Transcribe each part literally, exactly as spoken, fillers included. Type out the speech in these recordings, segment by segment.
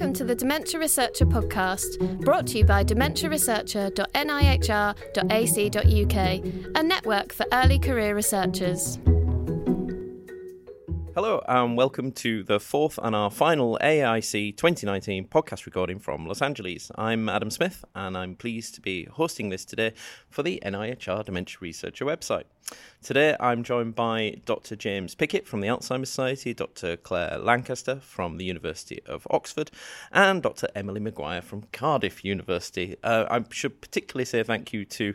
Welcome to the Dementia Researcher podcast, brought to you by dementia researcher dot n i h r dot a c dot u k, a network for early career researchers. Hello and welcome to the fourth and our final A I C twenty nineteen podcast recording from Los Angeles. I'm Adam Smith and I'm pleased to be hosting this today for the N I H R Dementia Researcher website. Today I'm joined by Doctor James Pickett from the Alzheimer's Society, Doctor Claire Lancaster from the University of Oxford and Doctor Emily Maguire from Cardiff University. Uh, I should particularly say thank you to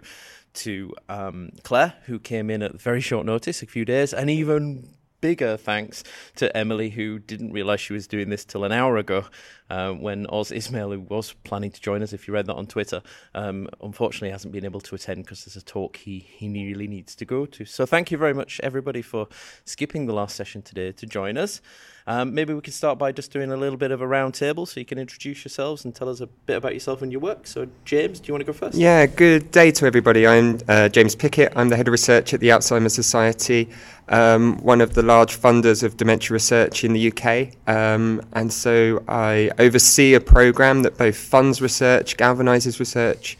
to um, Claire, who came in at very short notice, a few days, and even bigger thanks to Emily, who didn't realise she was doing this till an hour ago uh, when Oz Ismail, who was planning to join us, if you read that on Twitter, um, unfortunately hasn't been able to attend because there's a talk he, he really needs to go to. So thank you very much, everybody, for skipping the last session today to join us. Um, maybe we could start by just doing a little bit of a round table so you can introduce yourselves and tell us a bit about yourself and your work. So, James, do you want to go first? Yeah, good day to everybody. I'm uh, James Pickett. I'm the Head of Research at the Alzheimer's Society, um, one of the large funders of dementia research in the U K. Um, and so I oversee a programme that both funds research, galvanises research,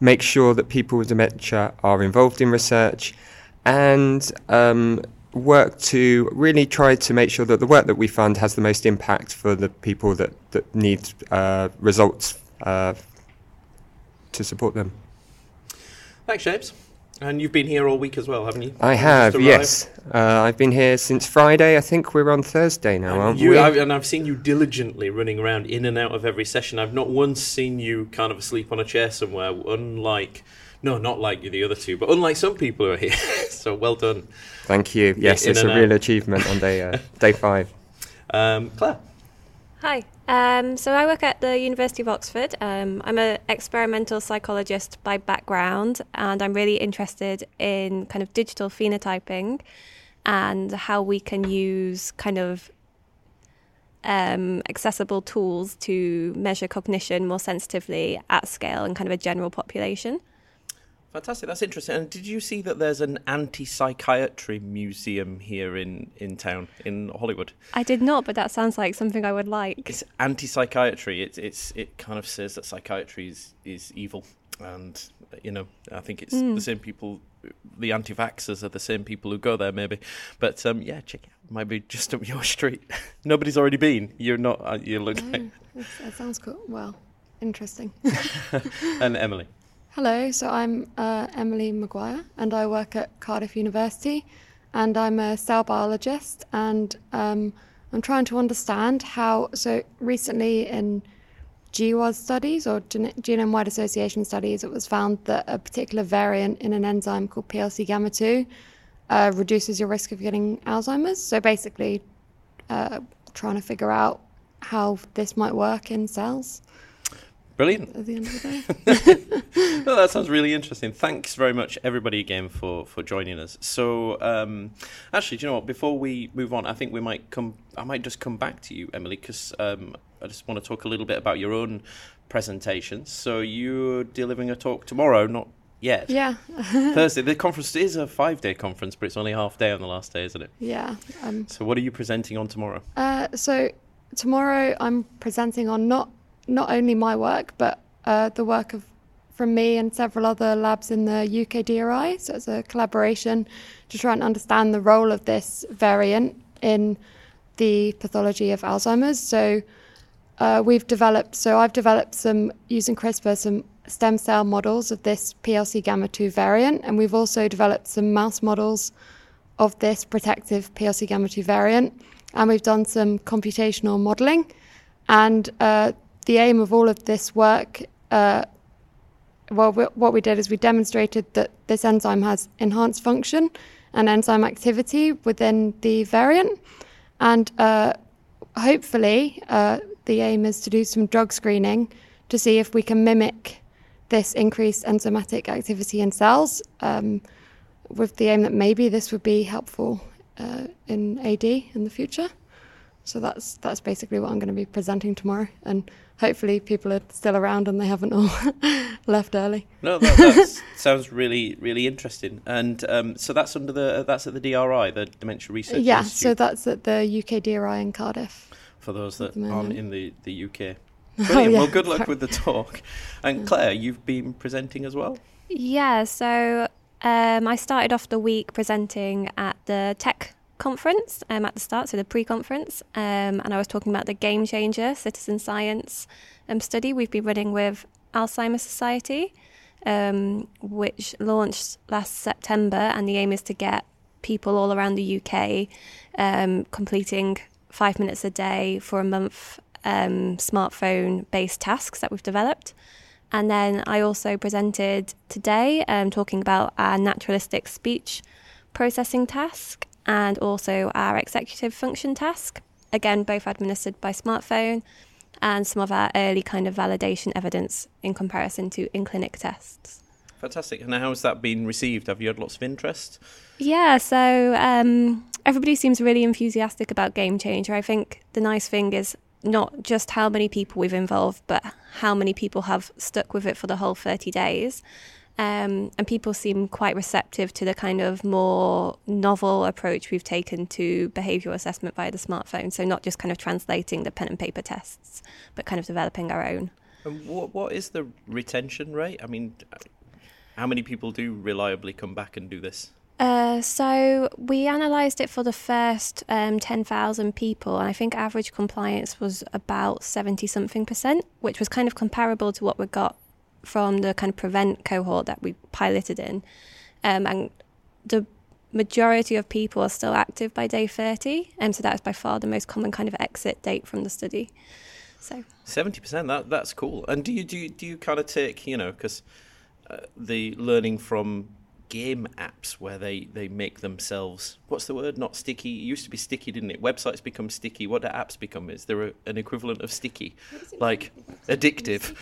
makes sure that people with dementia are involved in research, and um work to really try to make sure that the work that we fund has the most impact for the people that, that need uh, results uh, to support them. Thanks, James. And you've been here all week as well, haven't you? I have, yes. Uh, I've been here since Friday. I think we're on Thursday now, and aren't you, we? I've, and I've seen you diligently running around in and out of every session. I've not once seen you kind of asleep on a chair somewhere, unlike... No, not like the other two, but unlike some people who are here. So well done. Thank you. Yes, in it's a out. real achievement on day uh, day five. Um, Claire. Hi. Um, so I work at the University of Oxford. Um, I'm an experimental psychologist by background, and I'm really interested in kind of digital phenotyping and how we can use kind of Um, accessible tools to measure cognition more sensitively at scale in kind of a general population. Fantastic, that's interesting. And did you see that there's an anti-psychiatry museum here in, in town, in Hollywood? I did not, but that sounds like something I would like. It's anti-psychiatry. It, it's, it kind of says that psychiatry is, is evil. And, you know, I think it's mm. the same people, the anti-vaxxers are the same people who go there, maybe. But, um, yeah, check it out. It might be just up your street. Nobody's already been. You're not, you're looking. Oh, that sounds cool. Well, interesting. And Emily. Hello. So I'm uh, Emily Maguire, and I work at Cardiff University, and I'm a cell biologist, and um, I'm trying to understand how, so recently in G W A S studies or gen- genome-wide association studies, it was found that a particular variant in an enzyme called P L C gamma two uh, reduces your risk of getting Alzheimer's. So basically uh, trying to figure out how this might work in cells. Brilliant. At the end of the day. Well, that sounds really interesting. Thanks very much, everybody, again, for, for joining us. So, um, actually, do you know what? Before we move on, I think we might come. I might just come back to you, Emily, because um, I just want to talk a little bit about your own presentation. So you're delivering a talk tomorrow, not yet. Yeah. Thursday. The conference is a five-day conference, but it's only half day on the last day, isn't it? Yeah. Um, so what are you presenting on tomorrow? Uh, so tomorrow I'm presenting on not not only my work, but uh, the work of from me and several other labs in the U K D R I. So it's a collaboration to try and understand the role of this variant in the pathology of Alzheimer's. So uh, we've developed, so I've developed some, using CRISPR, some stem cell models of this P L C gamma two variant. And we've also developed some mouse models of this protective P L C gamma two variant. And we've done some computational modeling. And uh, The aim of all of this work, uh, well, we, what we did is we demonstrated that this enzyme has enhanced function and enzyme activity within the variant. And uh, hopefully uh, the aim is to do some drug screening to see if we can mimic this increased enzymatic activity in cells, um, with the aim that maybe this would be helpful uh, in A D in the future. So that's that's basically what I'm going to be presenting tomorrow, and hopefully people are still around and they haven't all left early. No, that that's, sounds really really interesting. And um, so that's under the that's at the D R I, the Dementia Research Institute. Yeah, so that's at the U K D R I in Cardiff. for those that aren't in the, the U K. Brilliant. Oh, yeah. Well, good luck Sorry. with the talk. And Claire, you've been presenting as well? Yeah, so um, I started off the week presenting at the tech conference um, at the start, so the pre-conference, um, and I was talking about the Game Changer citizen science um, study we've been running with Alzheimer's Society, um, which launched last September, and the aim is to get people all around the U K um, completing five minutes a day for a month um, smartphone-based tasks that we've developed. And then I also presented today um, talking about our naturalistic speech processing task and also our executive function task, again, both administered by smartphone, and some of our early kind of validation evidence in comparison to in-clinic tests. Fantastic. And how has that been received? Have you had lots of interest? Yeah, so um, everybody seems really enthusiastic about Game Changer. I think the nice thing is not just how many people we've involved, but how many people have stuck with it for the whole thirty days. Um, and people seem quite receptive to the kind of more novel approach we've taken to behavioural assessment via the smartphone. So not just kind of translating the pen and paper tests, but kind of developing our own. And what, what is the retention rate? I mean, how many people do reliably come back and do this? Uh, so we analysed it for the first um, ten thousand people, and I think average compliance was about seventy-something percent, which was kind of comparable to what we got from the kind of prevent cohort that we piloted in, um, and the majority of people are still active by day thirty, and um, so that is by far the most common kind of exit date from the study. So seventy percent, that that's cool. And do you do you, do you kind of take, you know, because uh, the learning from game apps where they they make themselves, what's the word, not sticky, it used to be sticky, didn't it? Websites become sticky. What do apps become? Is there a, an equivalent of sticky, like addictive?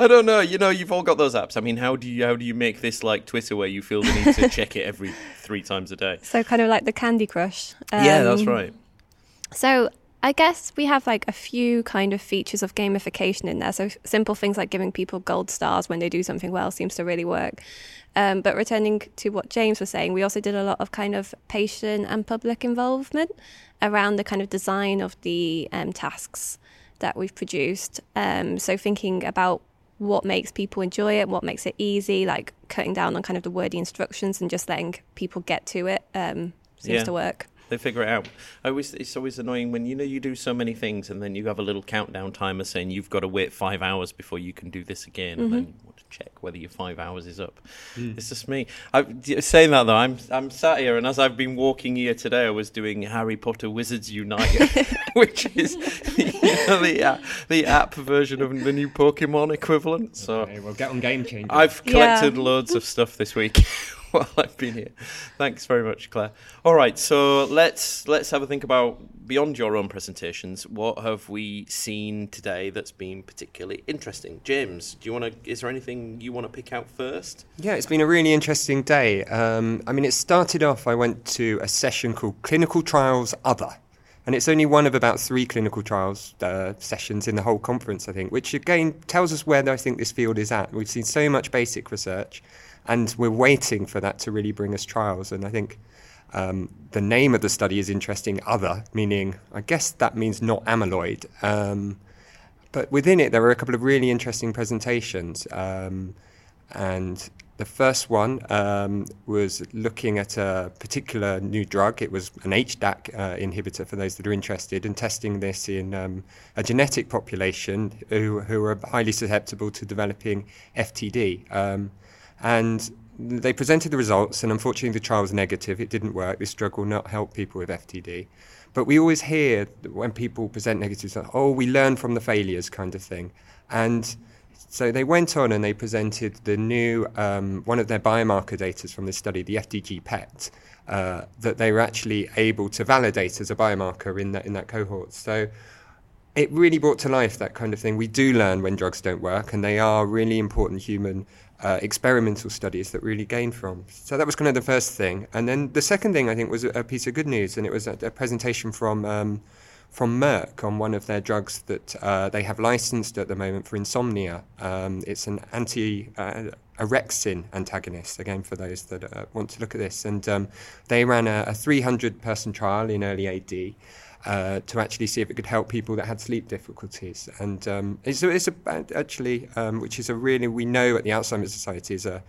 I don't know, you know, you've all got those apps. I mean, how do you how do you make this like Twitter where you feel the need to check it every three times a day? So kind of like the Candy Crush. Um, yeah, that's right. So I guess we have like a few kind of features of gamification in there. So simple things like giving people gold stars when they do something well seems to really work. Um, but returning to what James was saying, we also did a lot of kind of patient and public involvement around the kind of design of the um, tasks that we've produced. Um, so thinking about what makes people enjoy it, what makes it easy, like cutting down on kind of the wordy instructions and just letting people get to it um, seems yeah. to work. They figure it out. I always, it's always annoying when, you know, you do so many things and then you have a little countdown timer saying you've got to wait five hours before you can do this again, mm-hmm. and then you want to check whether your five hours is up. Mm. It's just me. I'm saying that though. I'm I'm sat here, and as I've been walking here today, I was doing Harry Potter Wizards Unite, which is you know, the uh, the app version of the new Pokemon equivalent. So okay, we'll get on Game Changer. I've collected yeah. loads of stuff this week. Well, I've been here. Thanks very much, Claire. All right, so let's let's have a think about, beyond your own presentations, what have we seen today that's been particularly interesting? James, do you want to? Is there anything you want to pick out first? Yeah, it's been a really interesting day. Um, I mean, it started off, I went to a session called Clinical Trials Other, and it's only one of about three clinical trials uh, sessions in the whole conference, I think, which again tells us where I think this field is at. We've seen so much basic research, and we're waiting for that to really bring us trials. And I think um, the name of the study is interesting, Other, meaning, I guess that means not amyloid. Um, but within it, there were a couple of really interesting presentations. Um, and the first one um, was looking at a particular new drug. It was an H D A C uh, inhibitor, for those that are interested, and testing this in um, a genetic population who, who are highly susceptible to developing F T D. Um, And they presented the results, and unfortunately the trial was negative. It didn't work. This drug will not help people with F T D. But we always hear when people present negatives, like, oh, we learn from the failures kind of thing. And so they went on and they presented the new, um, one of their biomarker data from this study, the F D G P E T, uh, that they were actually able to validate as a biomarker in that, in that cohort. So it really brought to life that kind of thing. We do learn when drugs don't work, and they are really important human Uh, experimental studies that really gain from. So that was kind of the first thing. And then the second thing, I think, was a, a piece of good news, and it was a, a presentation from um, from Merck on one of their drugs that uh, they have licensed at the moment for insomnia. Um, it's an anti-orexin uh, antagonist, again, for those that uh, want to look at this. And um, they ran a, a three hundred person trial in early A D, uh, to actually see if it could help people that had sleep difficulties. And um, it's, it's a, actually, um, which is a really, we know at the Alzheimer's Society is a,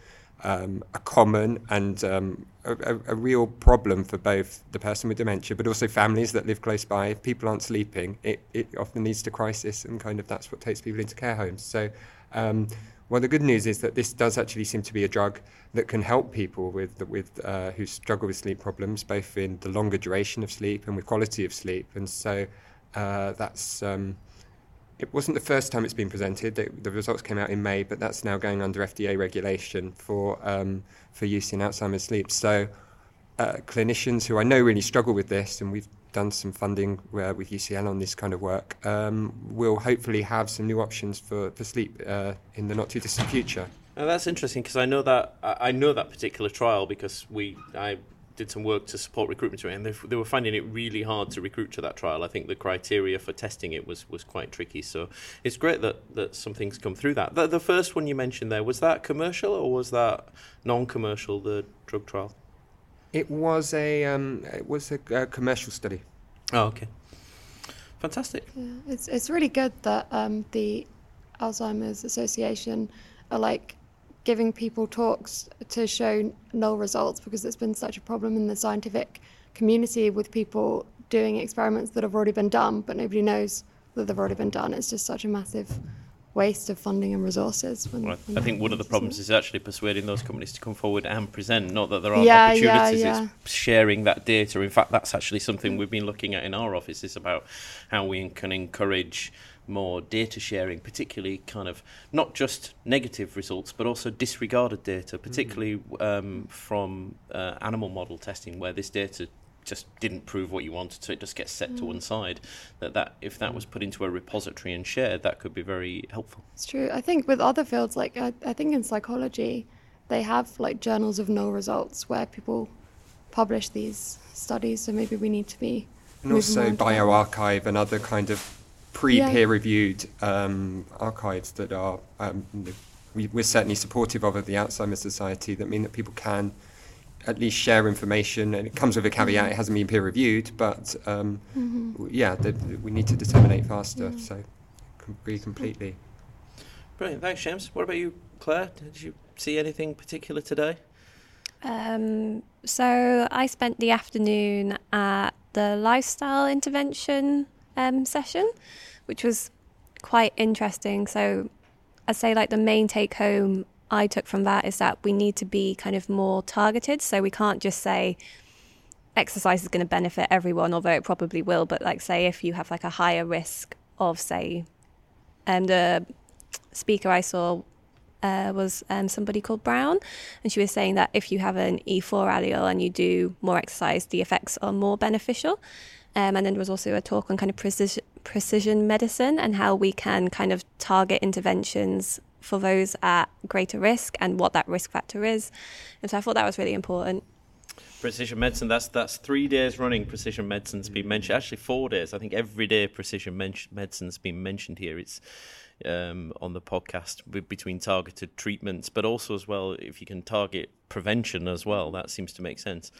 um, a common and um, a, a real problem for both the person with dementia, but also families that live close by. If people aren't sleeping, it, it often leads to crisis, and kind of that's what takes people into care homes. So, um, well, the good news is that this does actually seem to be a drug that can help people with with uh, who struggle with sleep problems, both in the longer duration of sleep and with quality of sleep. And so uh, that's um, it wasn't the first time it's been presented. The, the results came out in May, but that's now going under F D A regulation for um, for use in Alzheimer's sleep. So uh, clinicians who I know really struggle with this, and we've done some funding uh, with U C L on this kind of work, um, we'll hopefully have some new options for, for sleep uh, in the not-too-distant future. Now that's interesting, because I know that I know that particular trial because we I did some work to support recruitment to it, and they, they were finding it really hard to recruit to that trial. I think the criteria for testing it was, was quite tricky, so it's great that, that some things come through that. The, the first one you mentioned there, was that commercial or was that non-commercial, the drug trial? It was a um, it was a, a commercial study. Oh, okay, fantastic. Yeah, it's it's really good that um, the Alzheimer's Association are like giving people talks to show null results, because it's been such a problem in the scientific community with people doing experiments that have already been done, but nobody knows that they've already been done. It's just such a massive waste of funding and resources. When, well, I think one of the problems is actually persuading those companies to come forward and present, not that there aren't yeah, opportunities, yeah, yeah. It's sharing that data. In fact, that's actually something we've been looking at in our office, is about how we can encourage more data sharing, particularly kind of not just negative results, but also disregarded data, particularly mm. um, from uh, animal model testing, where this data just didn't prove what you wanted, so it just gets set mm. to one side. That that if that was put into a repository and shared, that could be very helpful. It's true. I think with other fields, like I, I think in psychology, they have like journals of null results where people publish these studies, so maybe we need to be... And also bioarchive and other kind of pre-peer-reviewed yeah. um, archives that are... Um, we, we're certainly supportive of at the Alzheimer's Society, that mean that people can at least share information, and it comes with a caveat, it hasn't been peer-reviewed, but um, mm-hmm. yeah, the, the, we need to disseminate faster, yeah. so agree completely. Brilliant, thanks James. What about you, Claire? Did you see anything particular today? Um, so I spent the afternoon at the lifestyle intervention um, session, which was quite interesting. So I'd say like the main take-home I took from that is that we need to be kind of more targeted. So we can't just say exercise is going to benefit everyone, although it probably will, but like say if you have like a higher risk of say, and um, the speaker I saw uh, was um, somebody called Brown, and she was saying that if you have an E four allele and you do more exercise, the effects are more beneficial. Um, and then there was also a talk on kind of precision, precision medicine and how we can kind of target interventions for those at greater risk and what that risk factor is. And so I thought that was really important. Precision medicine, that's that's three days running precision medicine's been mentioned, actually four days. I think every day precision men- medicine's been mentioned here. It's um, on the podcast with, between targeted treatments, but also as well, if you can target prevention as well, that seems to make sense.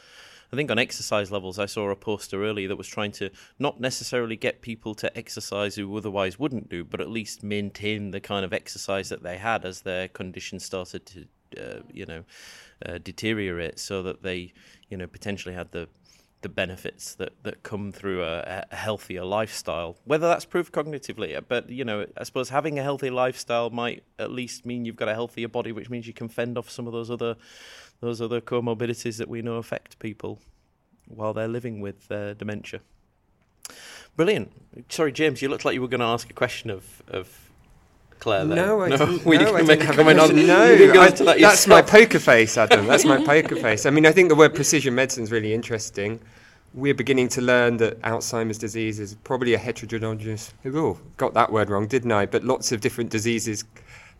I think on exercise levels, I saw a poster earlier that was trying to not necessarily get people to exercise who otherwise wouldn't do, but at least maintain the kind of exercise that they had as their condition started to, uh, you know, uh, deteriorate, so that they, you know, potentially had the the benefits that, that come through a, a healthier lifestyle, whether that's proved cognitively. But, you know, I suppose having a healthy lifestyle might at least mean you've got a healthier body, which means you can fend off some of those other those other comorbidities that we know affect people while they're living with uh, dementia. Brilliant. Sorry, James, you looked like you were going to ask a question of... of Claire, no, I no, didn't, we didn't no, make a comment on. No, I, that that's my poker face, Adam. That's my poker face. I mean, I think the word precision medicine is really interesting. We're beginning to learn that Alzheimer's disease is probably a heterogeneous. Oh, got that word wrong, didn't I? But lots of different diseases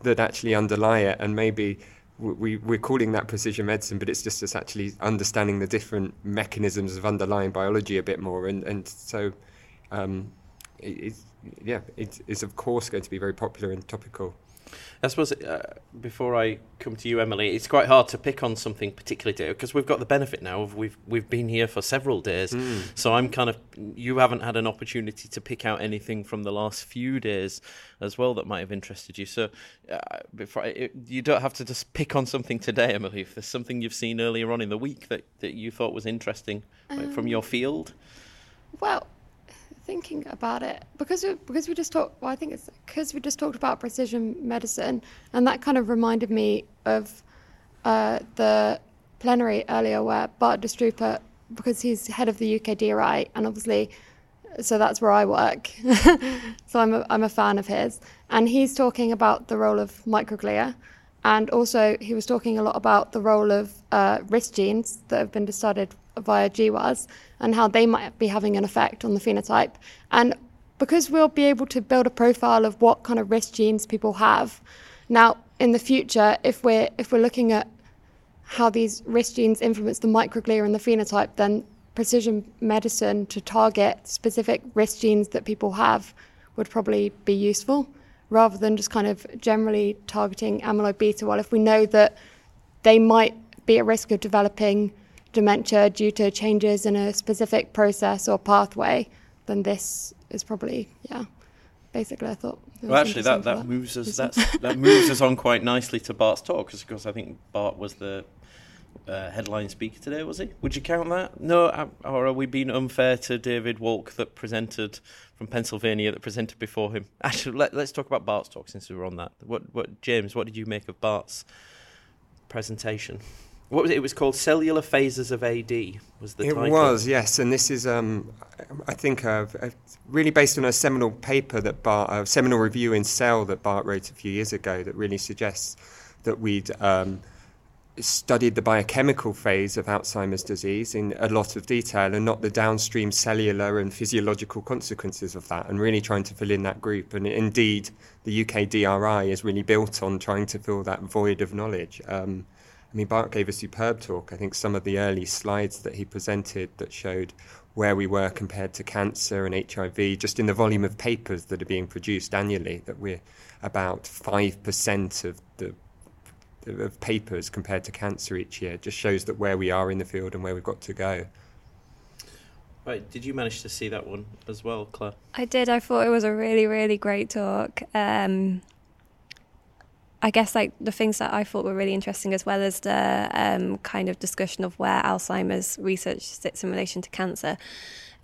that actually underlie it, and maybe we, we're calling that precision medicine, but it's just us actually understanding the different mechanisms of underlying biology a bit more, and and so. Um, it's yeah, it's, it's of course going to be very popular and topical. I suppose uh, before I come to you, Emily, it's quite hard to pick on something particularly dear because we've got the benefit now of we've we've been here for several days. Mm. So I'm kind of you haven't had an opportunity to pick out anything from the last few days as well that might have interested you. So uh, before I, it, you don't have to just pick on something today, Emily. If there's something you've seen earlier on in the week that, that you thought was interesting um, right, from your field, well. Thinking about it because we, because we just talked well I think it's because we just talked about precision medicine, and that kind of reminded me of uh, the plenary earlier where Bart De Strooper, because he's head of the U K D R I, and obviously so that's where I work so I'm a, I'm a fan of his, and he's talking about the role of microglia, and also he was talking a lot about the role of uh, risk genes that have been decided via G W A S and how they might be having an effect on the phenotype. And because we'll be able to build a profile of what kind of risk genes people have now in the future, if we're if we're looking at how these risk genes influence the microglia and the phenotype, then precision medicine to target specific risk genes that people have would probably be useful, rather than just kind of generally targeting amyloid beta. Well, if we know that they might be at risk of developing dementia due to changes in a specific process or pathway, then this is probably, yeah, basically I thought. Well, actually that, that, that moves us that's, that moves us on quite nicely to Bart's talk, because of course I think Bart was the uh, headline speaker today, was he? Would you count that? No, or are we being unfair to David Walk that presented from Pennsylvania, that presented before him? Actually, let, let's talk about Bart's talk since we were on that. What, what, James, what did you make of Bart's presentation? What was it? It was called Cellular Phases of A D, was the it title. It was, yes, and this is, um, I think, uh, really based on a seminal paper that Bart, a seminal review in Cell that Bart wrote a few years ago that really suggests that we'd um, studied the biochemical phase of Alzheimer's disease in a lot of detail and not the downstream cellular and physiological consequences of that, and really trying to fill in that group. And indeed, the U K D R I is really built on trying to fill that void of knowledge. Um I mean, Bart gave a superb talk. I think some of the early slides that he presented that showed where we were compared to cancer and H I V, just in the volume of papers that are being produced annually, that we're about five percent of the of papers compared to cancer each year, just shows that where we are in the field and where we've got to go. Right, did you manage to see that one as well, Claire? I did. I thought it was a really, really great talk. Um I guess like the things that I thought were really interesting, as well as the um, kind of discussion of where Alzheimer's research sits in relation to cancer,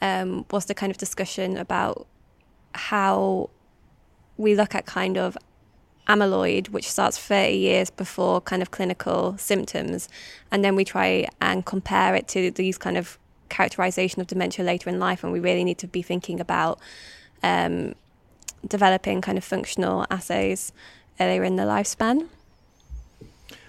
um, was the kind of discussion about how we look at kind of amyloid, which starts thirty years before kind of clinical symptoms, and then we try and compare it to these kind of characterization of dementia later in life, and we really need to be thinking about um, developing kind of functional assays earlier in the lifespan.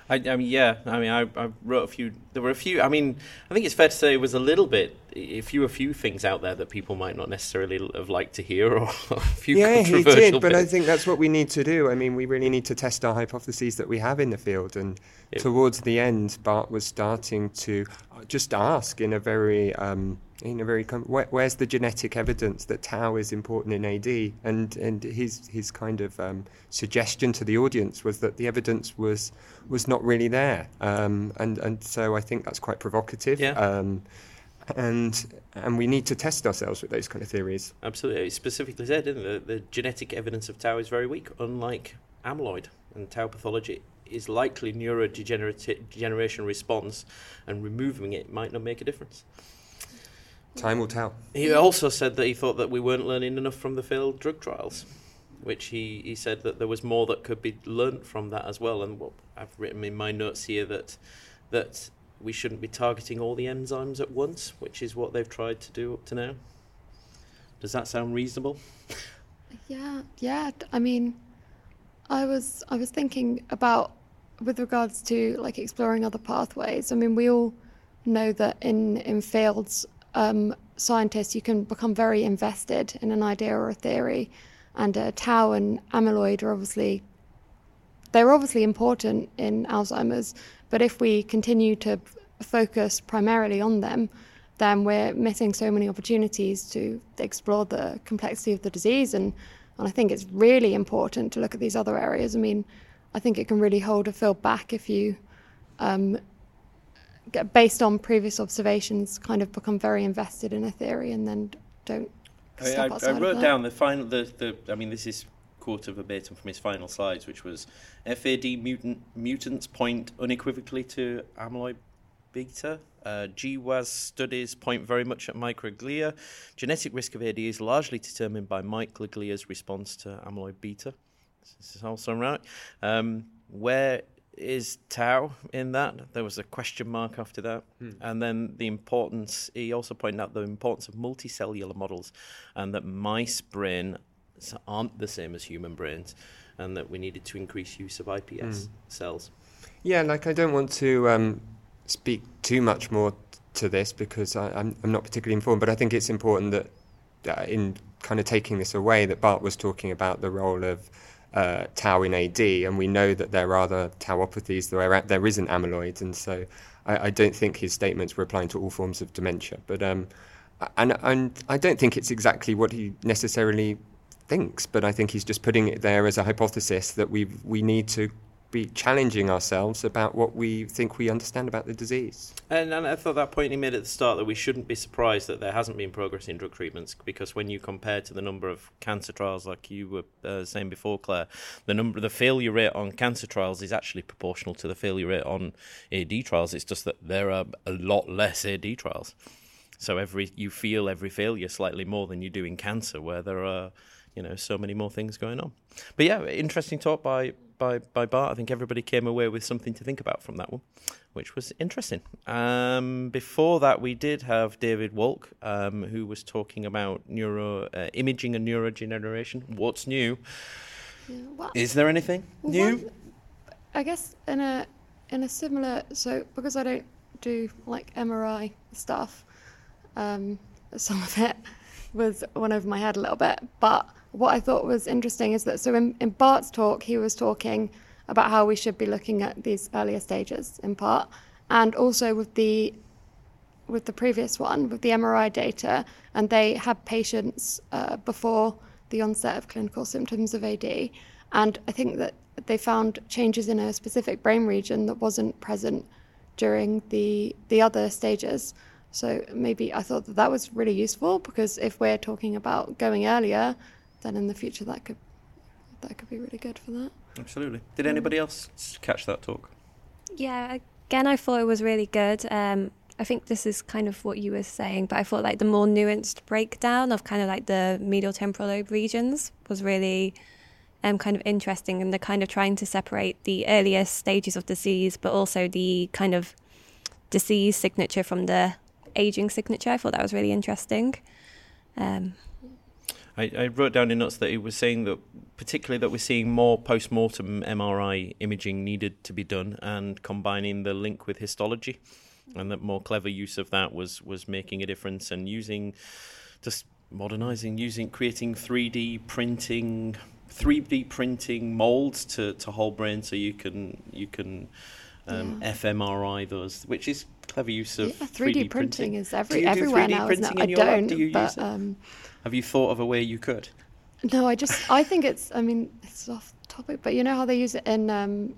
I, I mean, yeah. I mean, I, I wrote a few. There were a few. I mean, I think it's fair to say it was a little bit. A few, a few things out there that people might not necessarily have liked to hear, or a few yeah, controversial. Yeah, he did. But bits. I think that's what we need to do. I mean, we really need to test our hypotheses that we have in the field. And it, towards the end, Bart was starting to just ask in a very, um, in a very, where, where's the genetic evidence that tau is important in A D? And and his his kind of um, suggestion to the audience was that the evidence was. was not really there, um, and and so I think that's quite provocative. Yeah. Um, and and we need to test ourselves with those kind of theories. Absolutely. It specifically said, didn't it, the, the genetic evidence of tau is very weak, unlike amyloid, and tau pathology is likely neurodegeneration response, and removing it might not make a difference. Time will tell. He also said that he thought that we weren't learning enough from the failed drug trials, which he, he said that there was more that could be learnt from that as well. And what I've written in my notes here that that we shouldn't be targeting all the enzymes at once, which is what they've tried to do up to now. Does that sound reasonable? Yeah, yeah. I mean, I was I was thinking about with regards to like exploring other pathways. I mean, we all know that in in fields, um, scientists, you can become very invested in an idea or a theory. And uh, tau and amyloid are obviously, they're obviously important in Alzheimer's, but if we continue to f- focus primarily on them, then we're missing so many opportunities to explore the complexity of the disease. And, and I think it's really important to look at these other areas. I mean, I think it can really hold a field back if you, um, get, based on previous observations, kind of become very invested in a theory and then don't step I, I, outside I wrote of down the final, the, the, I mean, this is quarter verbatim from his final slides, which was F A D mutant, mutants point unequivocally to amyloid beta. Uh, G W A S studies point very much at microglia. Genetic risk of A D is largely determined by microglia's response to amyloid beta. This is also right. Um, where is tau in that? There was a question mark after that. Hmm. And then the importance, he also pointed out the importance of multicellular models and that mice brains aren't the same as human brains and that we needed to increase use of I P S hmm. cells. Yeah, like I don't want to... Um speak too much more to this because I, I'm, I'm not particularly informed, but I think it's important that uh, in kind of taking this away that Bart was talking about the role of uh, tau in A D, and we know that there are other tauopathies where there isn't amyloid, and so I, I don't think his statements were applying to all forms of dementia. But um, and, and I don't think it's exactly what he necessarily thinks, but I think he's just putting it there as a hypothesis that we we need to be challenging ourselves about what we think we understand about the disease. And, and I thought that point he made at the start, that we shouldn't be surprised that there hasn't been progress in drug treatments, because when you compare to the number of cancer trials, like you were uh, saying before, Claire, the number, the failure rate on cancer trials is actually proportional to the failure rate on A D trials. It's just that there are a lot less A D trials. So every you feel every failure slightly more than you do in cancer, where there are, you know, so many more things going on. But yeah, interesting talk by... By, by Bart. I think everybody came away with something to think about from that one, which was interesting. Um, before that, we did have David Walk, um, who was talking about neuro uh, imaging and neurodegeneration. What's new? Yeah, well, Is there anything well, new? One, I guess in a in a similar. So because I don't do like M R I stuff, um, some of it was went over my head a little bit, but. What I thought was interesting is that, so in, in Bart's talk, he was talking about how we should be looking at these earlier stages in part, and also with the with the previous one, with the M R I data, and they had patients uh, before the onset of clinical symptoms of A D, and I think that they found changes in a specific brain region that wasn't present during the the other stages. So maybe I thought that that was really useful, because if we're talking about going earlier, then in the future that could that could be really good for that. Absolutely. Did anybody else catch that talk? Yeah, again, I thought it was really good. Um, I think this is kind of what you were saying, but I thought like the more nuanced breakdown of kind of like the medial temporal lobe regions was really um, kind of interesting, and they're kind of trying to separate the earliest stages of disease, but also the kind of disease signature from the aging signature. I thought that was really interesting. Um I, I wrote down in notes that it was saying that particularly that we're seeing more post-mortem M R I imaging needed to be done, and combining the link with histology, and that more clever use of that was was making a difference, and using just modernizing, using creating three D printing three D printing molds to, to whole brain, so you can you can um, yeah. fMRI those, which is clever use of yeah, three D, three D printing. printing is every, do you do everywhere three D now, printing in I your don't, lab? Do you but, use it? Um, Have you thought of a way you could? No, I just, I think it's, I mean, it's off topic, but you know how they use it in, um,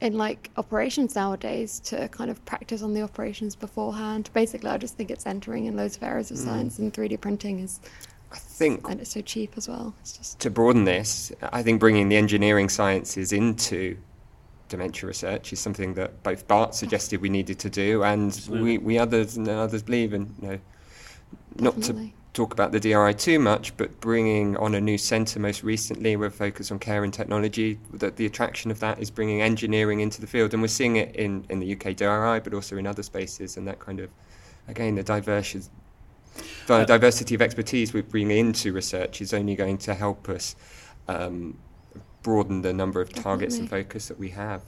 in like operations nowadays to kind of practice on the operations beforehand. Basically, I just think it's entering in loads of areas of mm. science, and three D printing is, I think, and it's so cheap as well. It's just to broaden this, I think bringing the engineering sciences into dementia research is something that both Bart suggested we needed to do, and Absolutely. we, we others and others believe in, you know, not Definitely. to... talk about the D R I too much, but bringing on a new centre most recently with focus on care and technology, that the attraction of that is bringing engineering into the field, and we're seeing it in, in the U K D R I, but also in other spaces, and that kind of, again, the diverse, the uh, diversity of expertise we bring into research is only going to help us um, broaden the number of targets definitely. and focus that we have.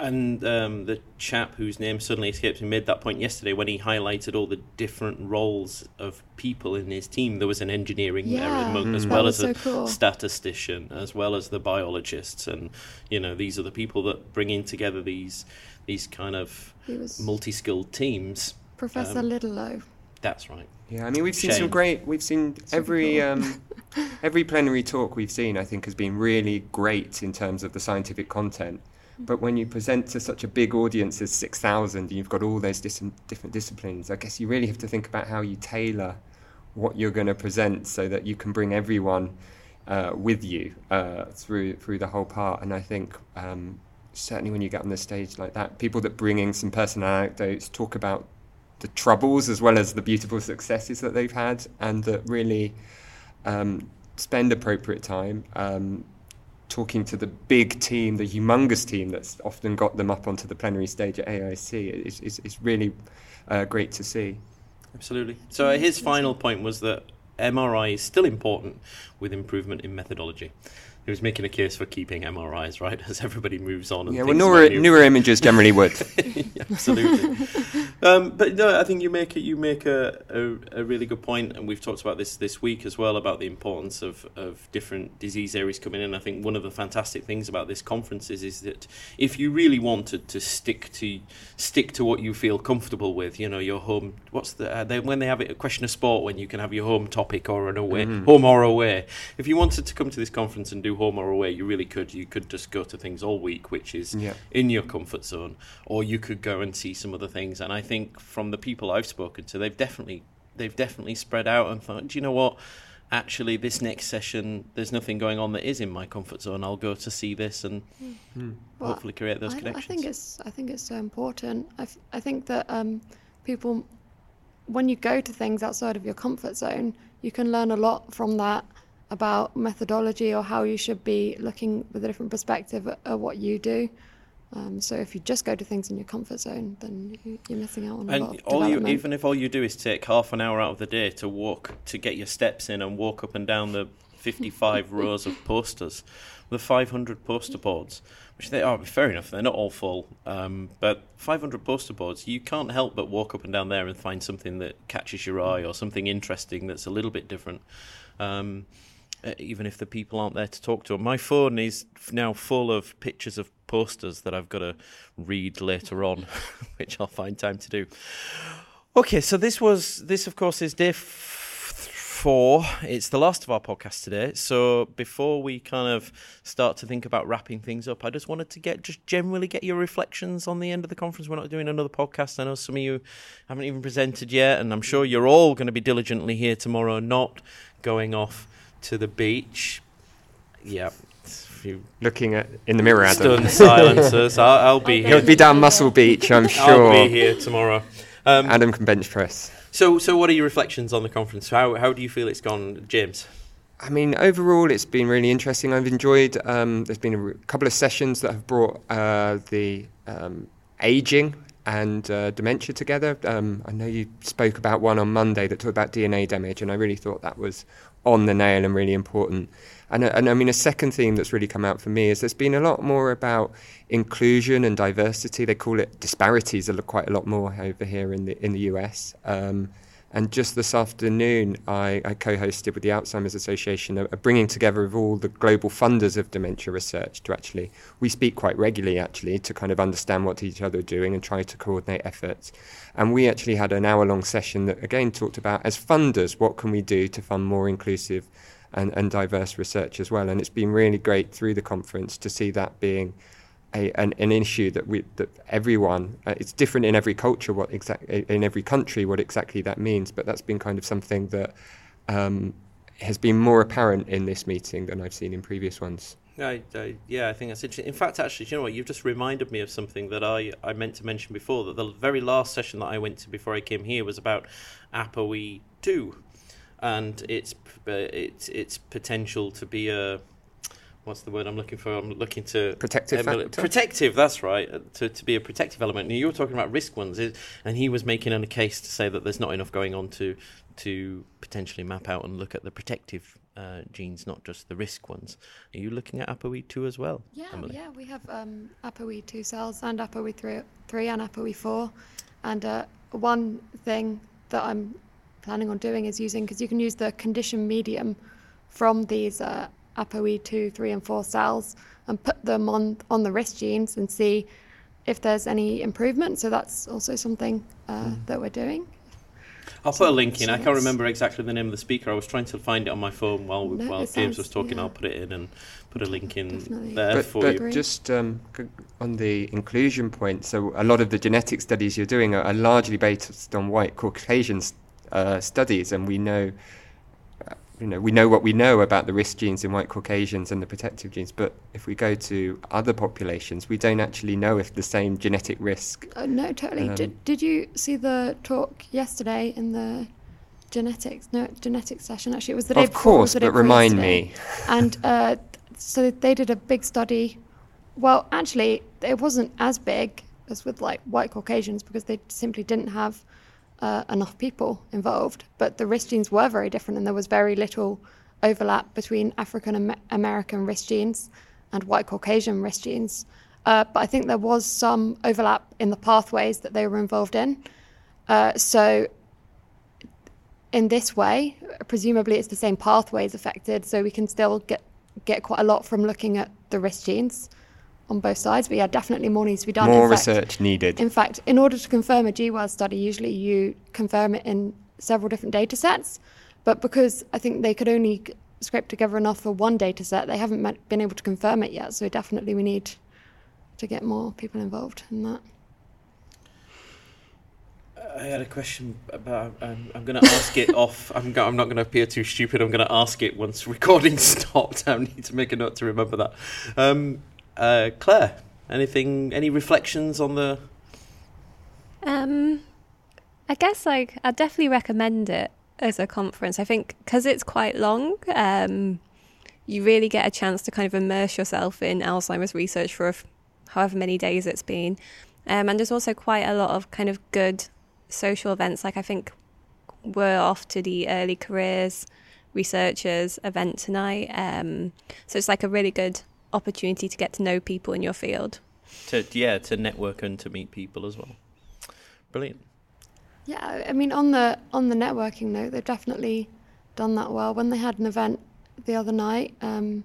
And um, the chap whose name suddenly escapes me made that point yesterday when he highlighted all the different roles of people in his team. There was an engineering yeah, there among, as well as so a cool. statistician, as well as the biologists, and you know these are the people that bring in together these these kind of was... multi-skilled teams Professor um, Lidelow. That's right. Yeah, I mean, we've seen Shame. some great... We've seen some every um, every plenary talk we've seen, I think, has been really great in terms of the scientific content. But when you present to such a big audience as six thousand and you've got all those dis- different disciplines, I guess you really have to think about how you tailor what you're going to present so that you can bring everyone uh, with you uh, through through the whole part. And I think... Um, certainly when you get on the stage like that, people that bring in some personal anecdotes, talk about the troubles as well as the beautiful successes that they've had, and that really um, spend appropriate time um, talking to the big team, the humongous team that's often got them up onto the plenary stage at A I C. It's, it's, it's really uh, great to see. Absolutely. So his final point was that M R I is still important with improvement in methodology. He was making a case for keeping M R Is, right, as everybody moves on. And yeah, well, newer, new... newer images generally would. Absolutely. um, but no, I think you make a, you make a, a, a really good point, and we've talked about this this week as well, about the importance of, of different disease areas coming in. I think one of the fantastic things about this conference is, is that if you really wanted to stick to stick to what you feel comfortable with, you know, your home, what's the, uh, they, when they have it, a question of sport, when you can have your home topic or an away, mm-hmm. home or away. If you wanted to come to this conference and do home or away, you really could. You could just go to things all week, which is yeah. in your comfort zone, or you could go and see some other things. And I think from the people I've spoken to, they've definitely they've definitely spread out and thought, do you know what? Actually, this next session, there's nothing going on that is in my comfort zone. I'll go to see this and mm. well, hopefully create those I, connections. I think it's I think it's so important. I, f- I think that um, people, when you go to things outside of your comfort zone, you can learn a lot from that, about methodology or how you should be looking with a different perspective at, at what you do. Um, so if you just go to things in your comfort zone, then you, you're missing out on a and lot of all development. You, even if all you do is take half an hour out of the day to walk, to get your steps in and walk up and down the fifty-five rows of posters, the five hundred poster boards, which they are, fair enough, they're not all full, um, but five hundred poster boards, you can't help but walk up and down there and find something that catches your eye or something interesting that's a little bit different. Um, Uh, even if the people aren't there to talk to them. My phone is now full of pictures of posters that I've got to read later on, which I'll find time to do. Okay, so this was, this of course is day f- four. It's the last of our podcast today. So before we kind of start to think about wrapping things up, I just wanted to get, just generally get your reflections on the end of the conference. We're not doing another podcast. I know some of you haven't even presented yet, and I'm sure you're all going to be diligently here tomorrow, not going off to the beach. Yeah. Looking at in the mirror, Adam. Stunned silences. I'll, I'll be here. You'll be down Muscle Beach, I'm sure. I'll be here tomorrow. Um, Adam can bench press. So so what are your reflections on the conference? How how do you feel it's gone, James? I mean, overall, it's been really interesting. I've enjoyed, um, there's been a re- couple of sessions that have brought uh, the um, ageing and uh, dementia together. Um, I know you spoke about one on Monday that talked about D N A damage, and I really thought that was on the nail and really important. And, and I mean, a second theme that's really come out for me is there's been a lot more about inclusion and diversity. They call it disparities a lot, quite a lot more over here in the in the U S. Um, and just this afternoon, I, I co-hosted with the Alzheimer's Association a, a bringing together of all the global funders of dementia research to actually, we speak quite regularly actually, to kind of understand what each other are doing and try to coordinate efforts. And we actually had an hour-long session that again talked about, as funders, what can we do to fund more inclusive and, and diverse research as well. And it's been really great through the conference to see that being A, an, an issue that we that everyone uh, it's different in every culture, what exactly in every country what exactly that means, but that's been kind of something that um, has been more apparent in this meeting than I've seen in previous ones. I, I, yeah, I think that's interesting. In fact, actually, do you know what? You've just reminded me of something that I, I meant to mention before, that the very last session that I went to before I came here was about ApoE two and its uh, its its potential to be a What's the word I'm looking for? I'm looking to... Protective emul- factor. Protective, that's right, to, to be a protective element. Now, you were talking about risk ones, and he was making a case to say that there's not enough going on to to potentially map out and look at the protective uh, genes, not just the risk ones. Are you looking at ApoE two as well, Yeah, Emily? Yeah, we have um, ApoE two cells and ApoE three and ApoE four. And uh, one thing that I'm planning on doing is using, because you can use the conditioned medium from these... Uh, ApoE two, three and four cells and put them on, on the risk genes and see if there's any improvement. So that's also something uh, mm. that we're doing. I'll put a link in. I can't remember exactly the name of the speaker. I was trying to find it on my phone while no, while James sounds, was talking. Yeah. I'll put it in and put a link in Definitely. there but, for but you. But just um, on the inclusion point, so a lot of the genetic studies you're doing are, are largely based on white Caucasian uh, studies, and we know, you know, we know what we know about the risk genes in white Caucasians and the protective genes. But if we go to other populations, we don't actually know if the same genetic risk. Oh, no, totally. Um, did Did you see the talk yesterday in the genetics no genetics session? Actually, it was the day. Of course, before, but remind yesterday. me. And uh, so they did a big study. Well, actually, it wasn't as big as with like white Caucasians because they simply didn't have Uh, enough people involved, but the risk genes were very different, and there was very little overlap between African Am- American risk genes and white Caucasian risk genes. Uh, but I think there was some overlap in the pathways that they were involved in. Uh, so in this way, presumably it's the same pathways affected, so we can still get, get quite a lot from looking at the risk genes on both sides, but yeah, definitely more needs to be done. More in fact, research needed. In fact, in order to confirm a G W A S study, usually you confirm it in several different data sets, but because I think they could only scrape together enough for one data set, they haven't been able to confirm it yet, so definitely we need to get more people involved in that. I had a question about. Um, I'm going to ask it off. I'm, go, I'm not going to appear too stupid. I'm going to ask it once recording stopped. I need to make a note to remember that. Um, Uh, Claire, anything, any reflections on the? Um, I guess like I definitely recommend it as a conference. I think because it's quite long, um, you really get a chance to kind of immerse yourself in Alzheimer's research for f- however many days it's been. Um, and there's also quite a lot of kind of good social events. Like I think we're off to the early careers researchers event tonight. Um, so it's like a really good opportunity to get to know people in your field, to yeah to network and to meet people as well. Brilliant. Yeah, I mean on the on the networking note, they've definitely done that well. When they had an event the other night, um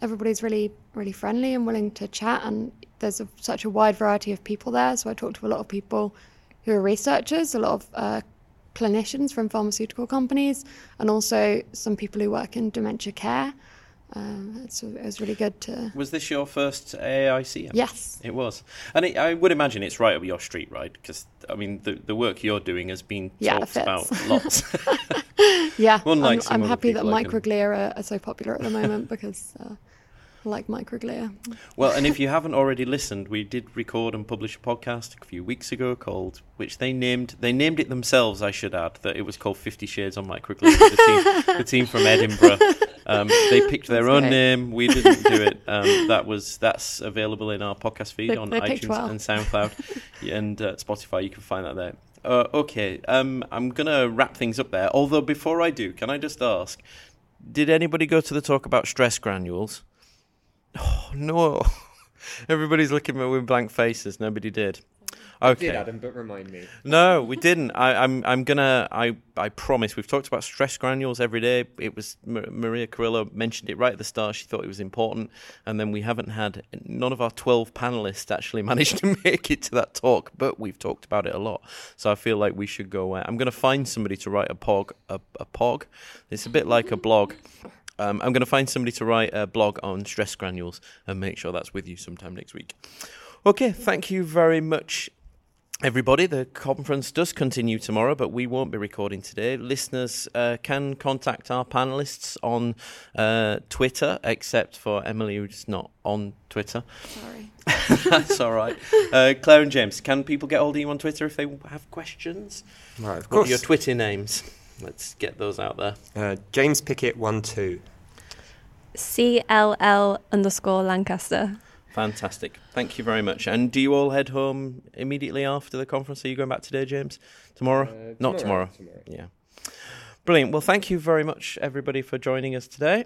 everybody's really really friendly and willing to chat, and there's a, such a wide variety of people there. So I talked to a lot of people who are researchers, a lot of uh, clinicians from pharmaceutical companies, and also some people who work in dementia care. Um, it's, it was really good to... Was this your first A I C? Yes. It was. And it, I would imagine it's right up your street, right? Because, I mean, the, the work you're doing has been yeah, talked about lots. yeah, Unlike I'm, I'm happy that microglia are, are so popular at the moment because uh, I like microglia. Well, and if you haven't already listened, we did record and publish a podcast a few weeks ago called, which they named, they named it themselves, I should add, that it was called Fifty Shades on Microglia, the team, the team from Edinburgh. Um, they picked their That's own great. name. We didn't do it. Um, that was that's available in our podcast feed they, on they iTunes well. and SoundCloud and uh, Spotify. You can find that there. Uh, okay, um, I'm gonna wrap things up there. Although before I do, can I just ask, did anybody go to the talk about stress granules? Oh no, everybody's looking at me with blank faces. Nobody did. Okay. You did, Adam, but remind me. No, we didn't. I, I'm I'm gonna. I I promise. We've talked about stress granules every day. It was Maria Carrillo mentioned it right at the start. She thought it was important, and then we haven't had none of our twelve panelists actually managed to make it to that talk. But we've talked about it a lot, so I feel like we should go away. I'm gonna find somebody to write a pog. A, a pog. It's a bit like a blog. Um, I'm gonna find somebody to write a blog on stress granules and make sure that's with you sometime next week. Okay, thank you very much, everybody. The conference does continue tomorrow, but we won't be recording today. Listeners uh, can contact our panellists on uh, Twitter, except for Emily, who's not on Twitter. Sorry. That's all right. Uh, Claire and James, can people get hold of you on Twitter if they have questions? Right, of course. What are your Twitter names? Let's get those out there. Uh, James Pickett, one two. C L L underscore Lancaster. Fantastic. Thank you very much. And do you all head home immediately after the conference? Are you going back today, James? Tomorrow? Uh, tomorrow. Not tomorrow. tomorrow. Yeah. Brilliant. Well, thank you very much, everybody, for joining us today.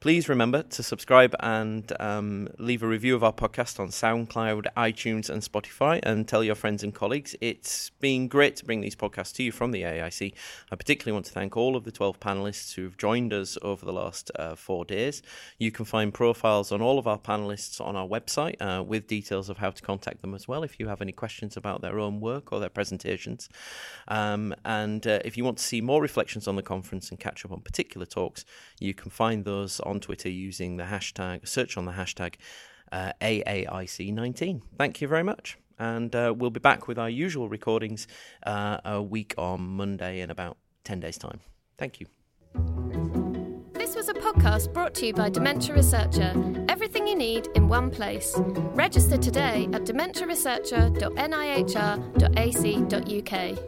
Please remember to subscribe and um, leave a review of our podcast on SoundCloud, iTunes and Spotify, and tell your friends and colleagues. It's been great to bring these podcasts to you from the A I C. I particularly want to thank all of the twelve panellists who have joined us over the last uh, four days. You can find profiles on all of our panellists on our website uh, with details of how to contact them as well if you have any questions about their own work or their presentations. Um, and uh, if you want to see more reflections on the conference and catch up on particular talks, you can find those on on Twitter using the hashtag, search on the hashtag uh, A A I C nineteen. Thank you very much. And uh, we'll be back with our usual recordings uh, a week on Monday in about ten days' time. Thank you. This was a podcast brought to you by Dementia Researcher. Everything you need in one place. Register today at dementia researcher dot N I H R dot A C dot U K.